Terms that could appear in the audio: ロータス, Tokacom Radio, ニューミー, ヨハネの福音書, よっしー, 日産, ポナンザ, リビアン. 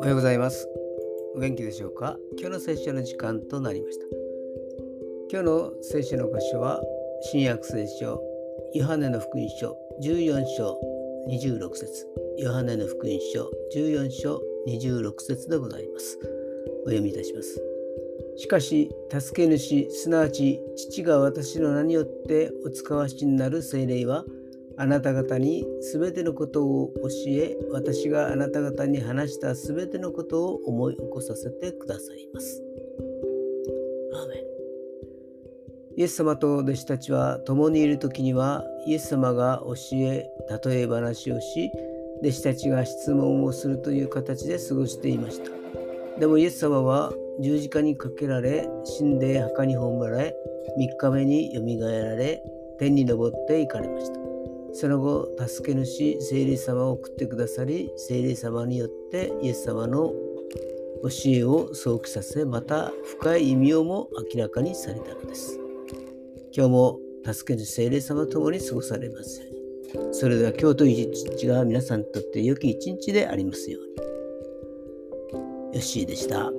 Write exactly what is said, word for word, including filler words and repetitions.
おはようございます。お元気でしょうか。今日の聖書の時間となりました。今日の聖書の箇所は新約聖書ヨハネの福音書じゅうよん章にじゅうろく節、ヨハネの福音書じゅうよん章にじゅうろく節でございます。お読みいたします。しかし助け主すなわち父が私の名によってお使わしになる聖霊はあなた方にすべてのことを教え、私があなた方に話したすべてのことを思い起こさせてくださいます。アーメン。イエス様と弟子たちは共にいるときには、イエス様が教え、例え話をし、弟子たちが質問をするという形で過ごしていました。でもイエス様は十字架にかけられ、死んで墓に葬られ、みっかめによみがえられ、天に昇って行かれました。その後、助け主、聖霊様を送ってくださり、聖霊様によってイエス様の教えを想起させ、また深い意味をも明らかにされたのです。今日も助け主、聖霊様と共に過ごされますように。それでは今日という一日が皆さんにとって良き一日でありますように。よっしーでした。